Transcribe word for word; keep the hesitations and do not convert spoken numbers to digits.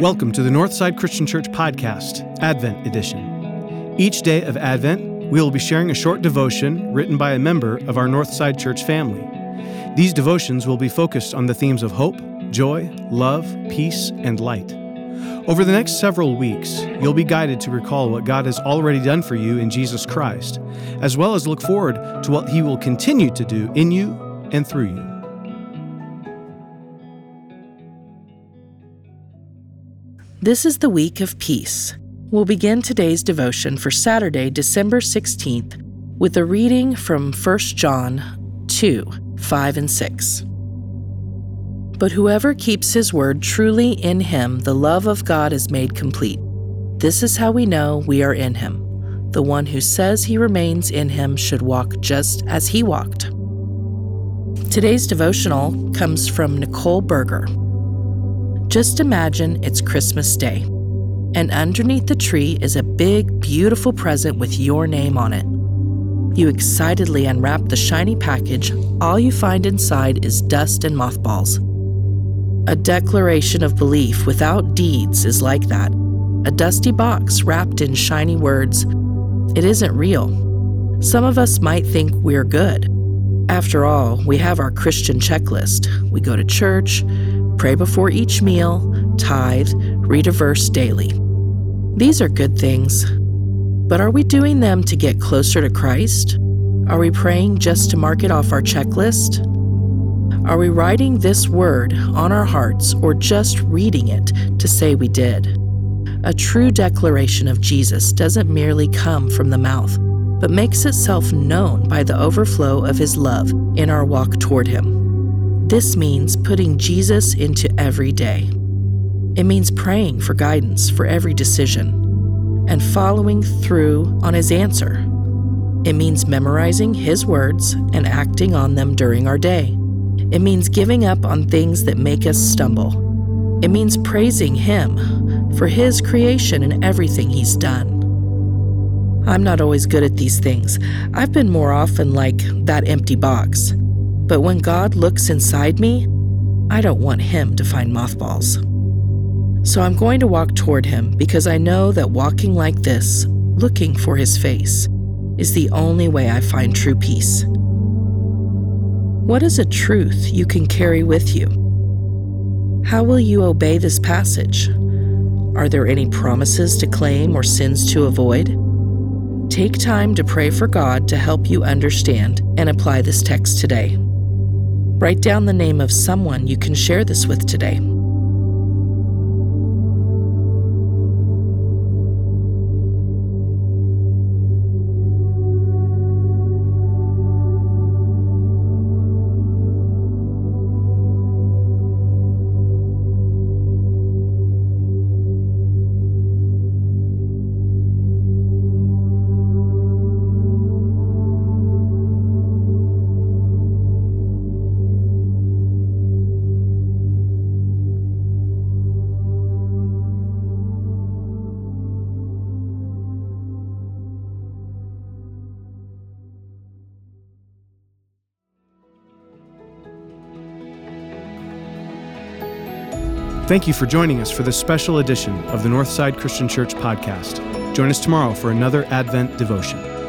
Welcome to the Northside Christian Church Podcast, Advent Edition. Each day of Advent, we will be sharing a short devotion written by a member of our Northside Church family. These devotions will be focused on the themes of hope, joy, love, peace, and light. Over the next several weeks, you'll be guided to recall what God has already done for you in Jesus Christ, as well as look forward to what He will continue to do in you and through you. This is the week of peace. We'll begin today's devotion for Saturday, December sixteenth, with a reading from First John two, five and six. But whoever keeps his word truly in him, the love of God is made complete. This is how we know we are in him. The one who says he remains in him should walk just as he walked. Today's devotional comes from Nicole Berger. Just imagine it's Christmas Day, and underneath the tree is a big, beautiful present with your name on it. You excitedly unwrap the shiny package. All you find inside is dust and mothballs. A declaration of belief without deeds is like that, a dusty box wrapped in shiny words. It isn't real. Some of us might think we're good. After all, we have our Christian checklist. We go to church, pray before each meal, tithe, read a verse daily. These are good things, but are we doing them to get closer to Christ? Are we praying just to mark it off our checklist? Are we writing this word on our hearts or just reading it to say we did? A true declaration of Jesus doesn't merely come from the mouth, but makes itself known by the overflow of His love in our walk toward Him. This means putting Jesus into every day. It means praying for guidance for every decision and following through on His answer. It means memorizing His words and acting on them during our day. It means giving up on things that make us stumble. It means praising Him for His creation and everything He's done. I'm not always good at these things. I've been more often like that empty box. But when God looks inside me, I don't want Him to find mothballs. So I'm going to walk toward Him because I know that walking like this, looking for His face, is the only way I find true peace. What is a truth you can carry with you? How will you obey this passage? Are there any promises to claim or sins to avoid? Take time to pray for God to help you understand and apply this text today. Write down the name of someone you can share this with today. Thank you for joining us for this special edition of the Northside Christian Church Podcast. Join us tomorrow for another Advent devotion.